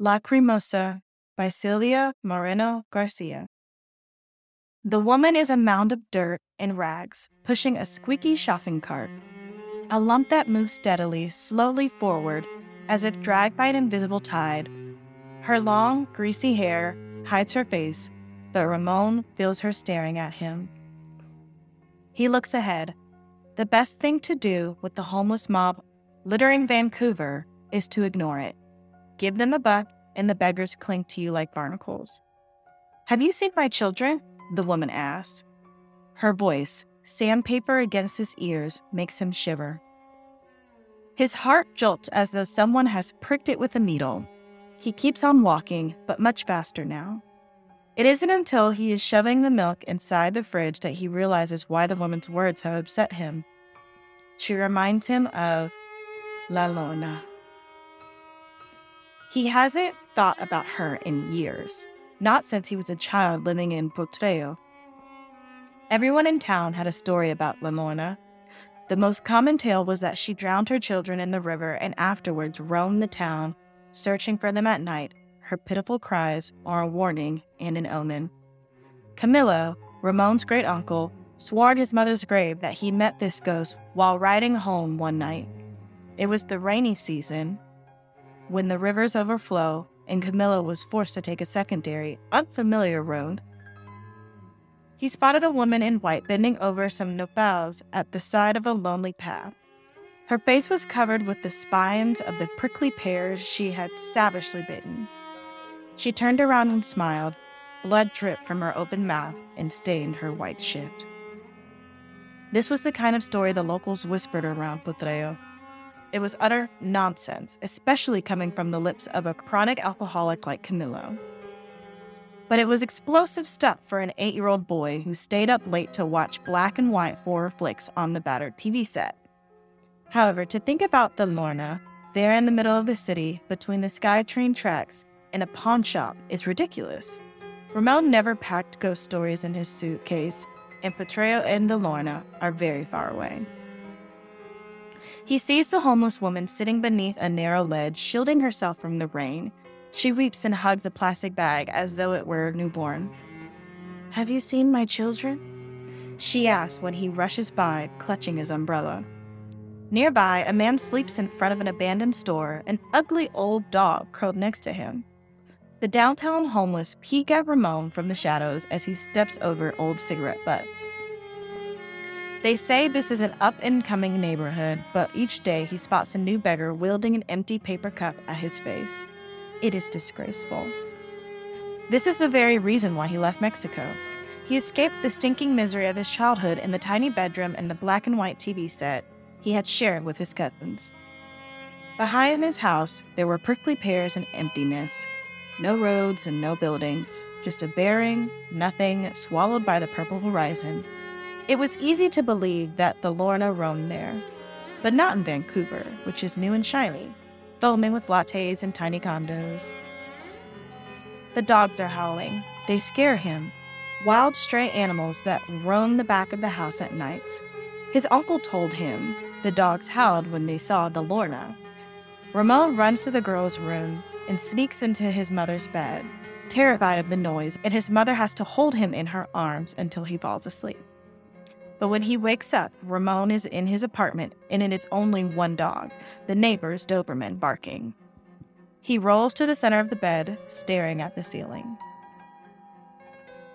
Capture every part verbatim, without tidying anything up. Lacrimosa by Silvia Moreno-Garcia. The woman is a mound of dirt and rags, pushing a squeaky shopping cart, a lump that moves steadily, slowly forward, as if dragged by an invisible tide. Her long, greasy hair hides her face, but Ramon feels her staring at him. He looks ahead. The best thing to do with the homeless mob littering Vancouver is to ignore it. Give them a buck, and the beggars cling to you like barnacles. "Have you seen my children?" the woman asks. Her voice, sandpaper against his ears, makes him shiver. His heart jolts as though someone has pricked it with a needle. He keeps on walking, but much faster now. It isn't until he is shoving the milk inside the fridge that he realizes why the woman's words have upset him. She reminds him of La Llorona. He hasn't thought about her in years, not since he was a child living in Potrero. Everyone in town had a story about La Llorona. The most common tale was that she drowned her children in the river and afterwards roamed the town, searching for them at night. Her pitiful cries are a warning and an omen. Camilo, Ramon's great uncle, swore at his mother's grave that he met this ghost while riding home one night. It was the rainy season, when the rivers overflow, and Camilo was forced to take a secondary, unfamiliar road. He spotted a woman in white bending over some nopals at the side of a lonely path. Her face was covered with the spines of the prickly pears she had savagely bitten. She turned around and smiled. Blood dripped from her open mouth and stained her white shift. This was the kind of story the locals whispered around Potrero. It was utter nonsense, especially coming from the lips of a chronic alcoholic like Camilo. But it was explosive stuff for an eight-year-old boy who stayed up late to watch black and white horror flicks on the battered T V set. However, to think about the Llorona, there in the middle of the city, between the SkyTrain tracks and a pawn shop, is ridiculous. Ramel never packed ghost stories in his suitcase, and Potrero and the Llorona are very far away. He sees the homeless woman sitting beneath a narrow ledge, shielding herself from the rain. She weeps and hugs a plastic bag as though it were newborn. "Have you seen my children?" she asks when he rushes by, clutching his umbrella. Nearby, a man sleeps in front of an abandoned store, an ugly old dog curled next to him. The downtown homeless peek at Ramon from the shadows as he steps over old cigarette butts. They say this is an up-and-coming neighborhood, but each day he spots a new beggar wielding an empty paper cup at his face. It is disgraceful. This is the very reason why he left Mexico. He escaped the stinking misery of his childhood in the tiny bedroom and the black and white T V set he had shared with his cousins. Behind his house, there were prickly pears and emptiness. No roads and no buildings, just a barren, nothing swallowed by the purple horizon. It was easy to believe that the Llorona roamed there, but not in Vancouver, which is new and shiny, foaming with lattes and tiny condos. The dogs are howling. They scare him. Wild stray animals that roam the back of the house at nights. His uncle told him the dogs howled when they saw the Llorona. Ramon runs to the girl's room and sneaks into his mother's bed, terrified of the noise, and his mother has to hold him in her arms until he falls asleep. But when he wakes up, Ramon is in his apartment, and it is only one dog, the neighbor's Doberman, barking. He rolls to the center of the bed, staring at the ceiling.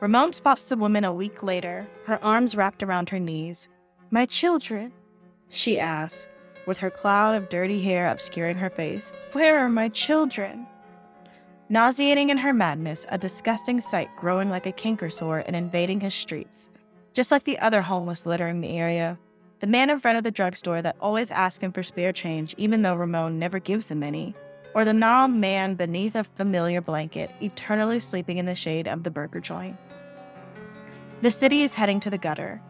Ramon spots the woman a week later, her arms wrapped around her knees. "My children?" she asks, with her cloud of dirty hair obscuring her face. "Where are my children?" Nauseating in her madness, a disgusting sight growing like a canker sore and invading his streets. Just like the other homeless littering the area, the man in front of the drugstore that always asks him for spare change even though Ramon never gives him any, or the gnarled man beneath a familiar blanket, eternally sleeping in the shade of the burger joint. The city is heading to the gutter.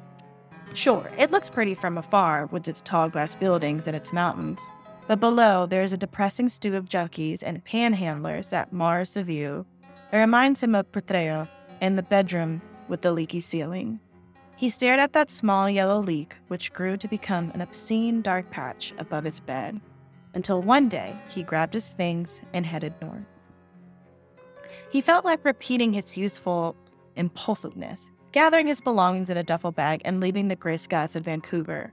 Sure, it looks pretty from afar with its tall glass buildings and its mountains, but below there is a depressing stew of junkies and panhandlers that mars the view. It reminds him of Potrero and the bedroom with the leaky ceiling. He stared at that small yellow leak, which grew to become an obscene dark patch above his bed, until one day he grabbed his things and headed north. He felt like repeating his youthful impulsiveness, gathering his belongings in a duffel bag and leaving the gray skies of Vancouver.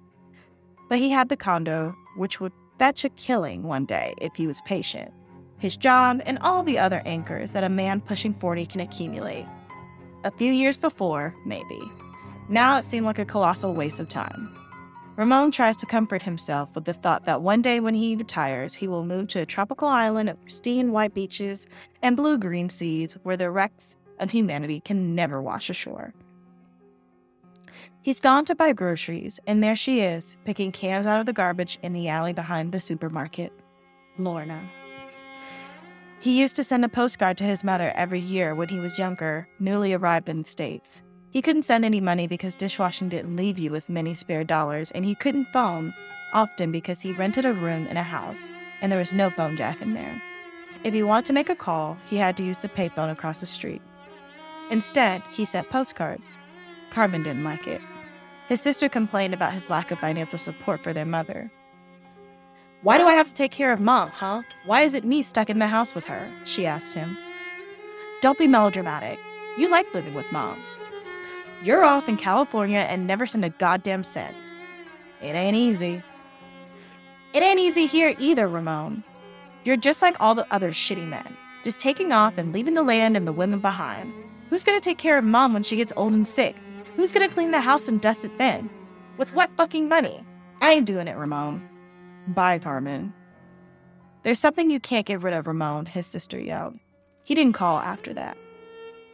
But he had the condo, which would fetch a killing one day if he was patient, his job, and all the other anchors that a man pushing forty can accumulate. A few years before, maybe. Now it seemed like a colossal waste of time. Ramon tries to comfort himself with the thought that one day when he retires, he will move to a tropical island of pristine white beaches and blue-green seas where the wrecks of humanity can never wash ashore. He's gone to buy groceries, and there she is, picking cans out of the garbage in the alley behind the supermarket. Lorna. He used to send a postcard to his mother every year when he was younger, newly arrived in the States. He couldn't send any money because dishwashing didn't leave you with many spare dollars, and he couldn't phone, often because he rented a room in a house, and there was no phone jack in there. If he wanted to make a call, he had to use the payphone across the street. Instead, he sent postcards. Carmen didn't like it. His sister complained about his lack of financial support for their mother. "Why do I have to take care of Mom, huh? Why is it me stuck in the house with her?" she asked him. "Don't be melodramatic. You like living with Mom. You're off in California and never send a goddamn cent. It ain't easy. It ain't easy here either, Ramon. You're just like all the other shitty men, just taking off and leaving the land and the women behind. Who's gonna take care of Mom when she gets old and sick? Who's gonna clean the house and dust it then? With what fucking money? I ain't doing it, Ramon." "Bye, Carmen." "There's something you can't get rid of, Ramon," his sister yelled. He didn't call after that.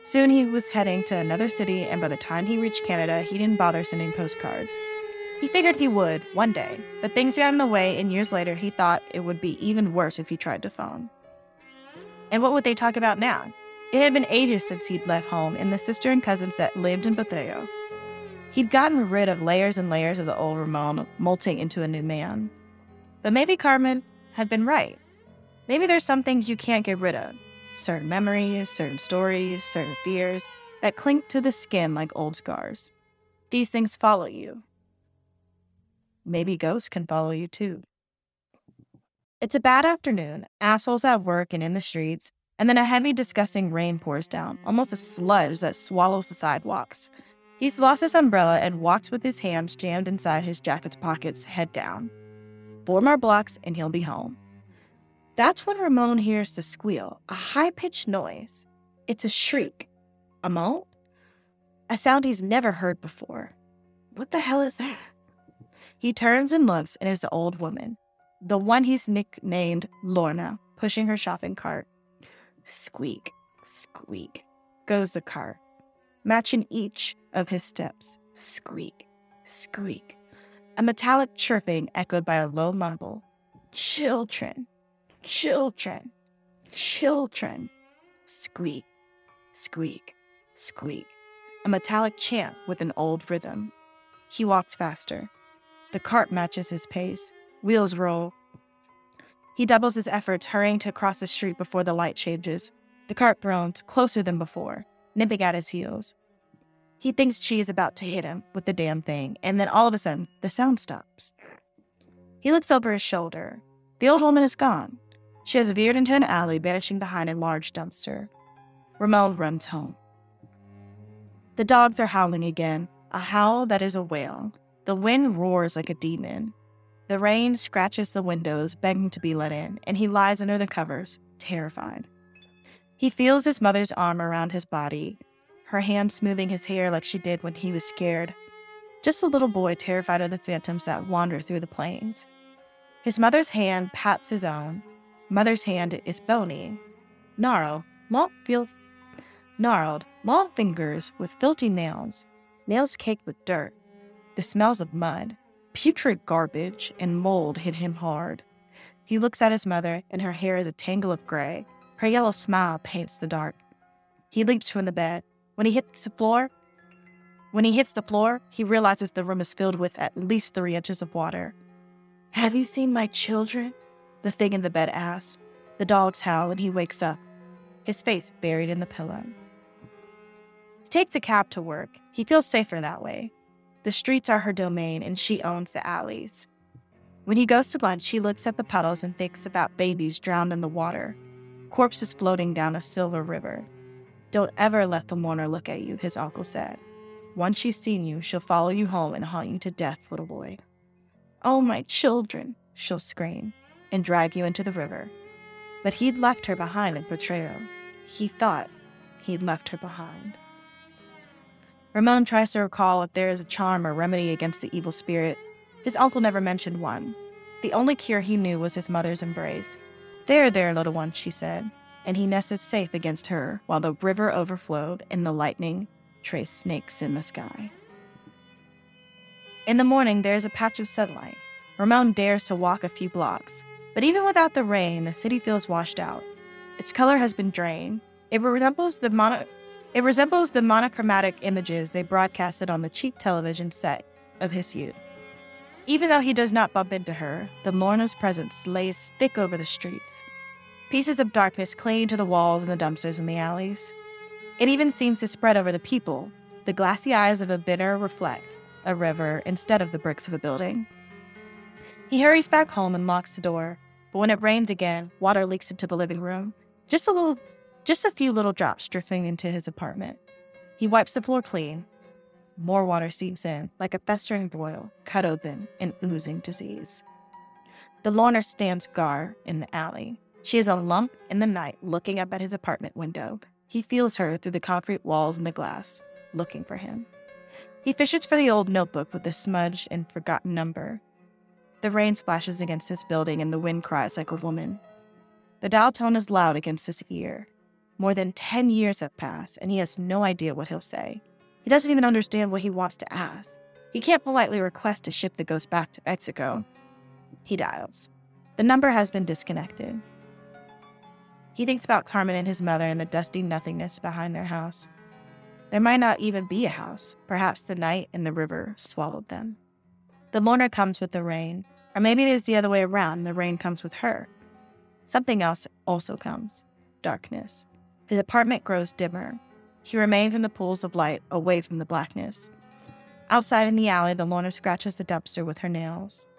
Soon he was heading to another city, and by the time he reached Canada, he didn't bother sending postcards. He figured he would, one day, but things got in the way, and years later he thought it would be even worse if he tried to phone. And what would they talk about now? It had been ages since he'd left home and the sister and cousins that lived in Potrero. He'd gotten rid of layers and layers of the old Ramon, molting into a new man. But maybe Carmen had been right. Maybe there's some things you can't get rid of. Certain memories, certain stories, certain fears that cling to the skin like old scars. These things follow you. Maybe ghosts can follow you too. It's a bad afternoon, assholes at work and in the streets, and then a heavy, disgusting rain pours down, almost a sludge that swallows the sidewalks. He's lost his umbrella and walks with his hands jammed inside his jacket's pockets, head down. Four more blocks and he'll be home. That's when Ramon hears the squeal, a high-pitched noise. It's a shriek. A moan? A sound he's never heard before. What the hell is that? He turns and looks, and is the old woman, the one he's nicknamed Lorna, pushing her shopping cart. Squeak, squeak, goes the cart, matching each of his steps. Squeak, squeak. A metallic chirping echoed by a low mumble. Children, children, children. Squeak, squeak, squeak. A metallic chant with an old rhythm. He walks faster. The cart matches his pace. Wheels roll. He doubles his efforts, hurrying to cross the street before the light changes. The cart groans closer than before, nipping at his heels. He thinks she is about to hit him with the damn thing, and then all of a sudden, the sound stops. He looks over his shoulder. The old woman is gone. She has veered into an alley, vanishing behind a large dumpster. Ramon runs home. The dogs are howling again, a howl that is a wail. The wind roars like a demon. The rain scratches the windows, begging to be let in, and he lies under the covers, terrified. He feels his mother's arm around his body, her hand smoothing his hair like she did when he was scared. Just a little boy terrified of the phantoms that wander through the plains. His mother's hand pats his own. Mother's hand is bony. Gnarled, long, fil- gnarled, long fingers with filthy nails. Nails caked with dirt. The smells of mud, putrid garbage, and mold hit him hard. He looks at his mother, and her hair is a tangle of gray. Her yellow smile paints the dark. He leaps from the bed. When he hits the floor, when he hits the floor, he realizes the room is filled with at least three inches of water. "Have you seen my children?" the thing in the bed asks. The dogs howl and he wakes up, his face buried in the pillow. He takes a cab to work. He feels safer that way. The streets are her domain and she owns the alleys. When he goes to lunch, he looks at the puddles and thinks about babies drowned in the water. Corpses floating down a silver river. Don't ever let the mourner look at you, his uncle said. Once she's seen you, she'll follow you home and haunt you to death, little boy. Oh, my children, she'll scream, and drag you into the river. But he'd left her behind in Potrero. He thought he'd left her behind. Ramon tries to recall if there is a charm or remedy against the evil spirit. His uncle never mentioned one. The only cure he knew was his mother's embrace. There, there, little one, she said, and he nested safe against her while the river overflowed and the lightning traced snakes in the sky. In the morning, there is a patch of sunlight. Ramon dares to walk a few blocks, but even without the rain, the city feels washed out. Its color has been drained. It resembles the mono- it resembles the monochromatic images they broadcasted on the cheap television set of his youth. Even though he does not bump into her, the mourner's presence lays thick over the streets. Pieces of darkness cling to the walls and the dumpsters in the alleys. It even seems to spread over the people. The glassy eyes of a bitter reflect a river instead of the bricks of a building. He hurries back home and locks the door, but when it rains again, water leaks into the living room. Just a little, just a few little drops drifting into his apartment. He wipes the floor clean. More water seeps in, like a festering boil, cut open and oozing disease. The loner stands guard in the alley. She is a lump in the night, looking up at his apartment window. He feels her through the concrete walls and the glass, looking for him. He fishes for the old notebook with the smudged and forgotten number. The rain splashes against his building and the wind cries like a woman. The dial tone is loud against his ear. More than ten years have passed, and he has no idea what he'll say. He doesn't even understand what he wants to ask. He can't politely request to ship the ghost back to Mexico. He dials. The number has been disconnected. He thinks about Carmen and his mother and the dusty nothingness behind their house. There might not even be a house. Perhaps the night and the river swallowed them. The mourner comes with the rain, or maybe it is the other way around and the rain comes with her. Something else also comes. Darkness. His apartment grows dimmer. He remains in the pools of light, away from the blackness. Outside in the alley, the loner scratches the dumpster with her nails.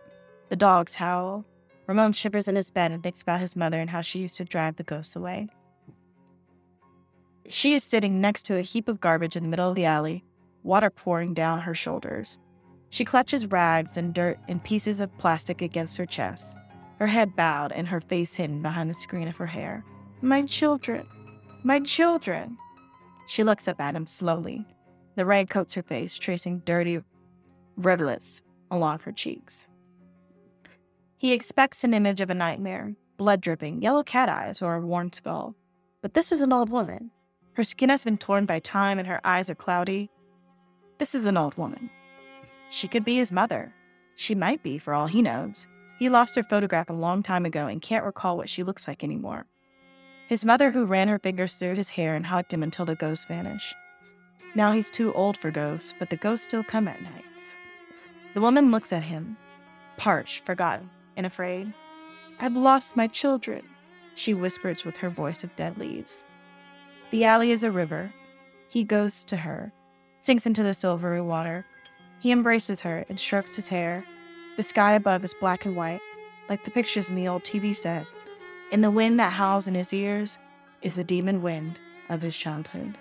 The dogs howl. Ramon shivers in his bed and thinks about his mother and how she used to drive the ghosts away. She is sitting next to a heap of garbage in the middle of the alley, water pouring down her shoulders. She clutches rags and dirt and pieces of plastic against her chest, her head bowed and her face hidden behind the screen of her hair. My children, my children. She looks up at him slowly. The rain coats her face, tracing dirty rivulets along her cheeks. He expects an image of a nightmare, blood dripping, yellow cat eyes, or a worn skull. But this is an old woman. Her skin has been torn by time and her eyes are cloudy. This is an old woman. She could be his mother. She might be, for all he knows. He lost her photograph a long time ago and can't recall what she looks like anymore. His mother, who ran her fingers through his hair and hugged him until the ghosts vanished. Now he's too old for ghosts, but the ghosts still come at nights. The woman looks at him, parched, forgotten, and afraid. I've lost my children, she whispers with her voice of dead leaves. The alley is a river. He goes to her, sinks into the silvery water. He embraces her and strokes his hair. The sky above is black and white, like the pictures in the old T V set. And the wind that howls in his ears is the demon wind of his childhood.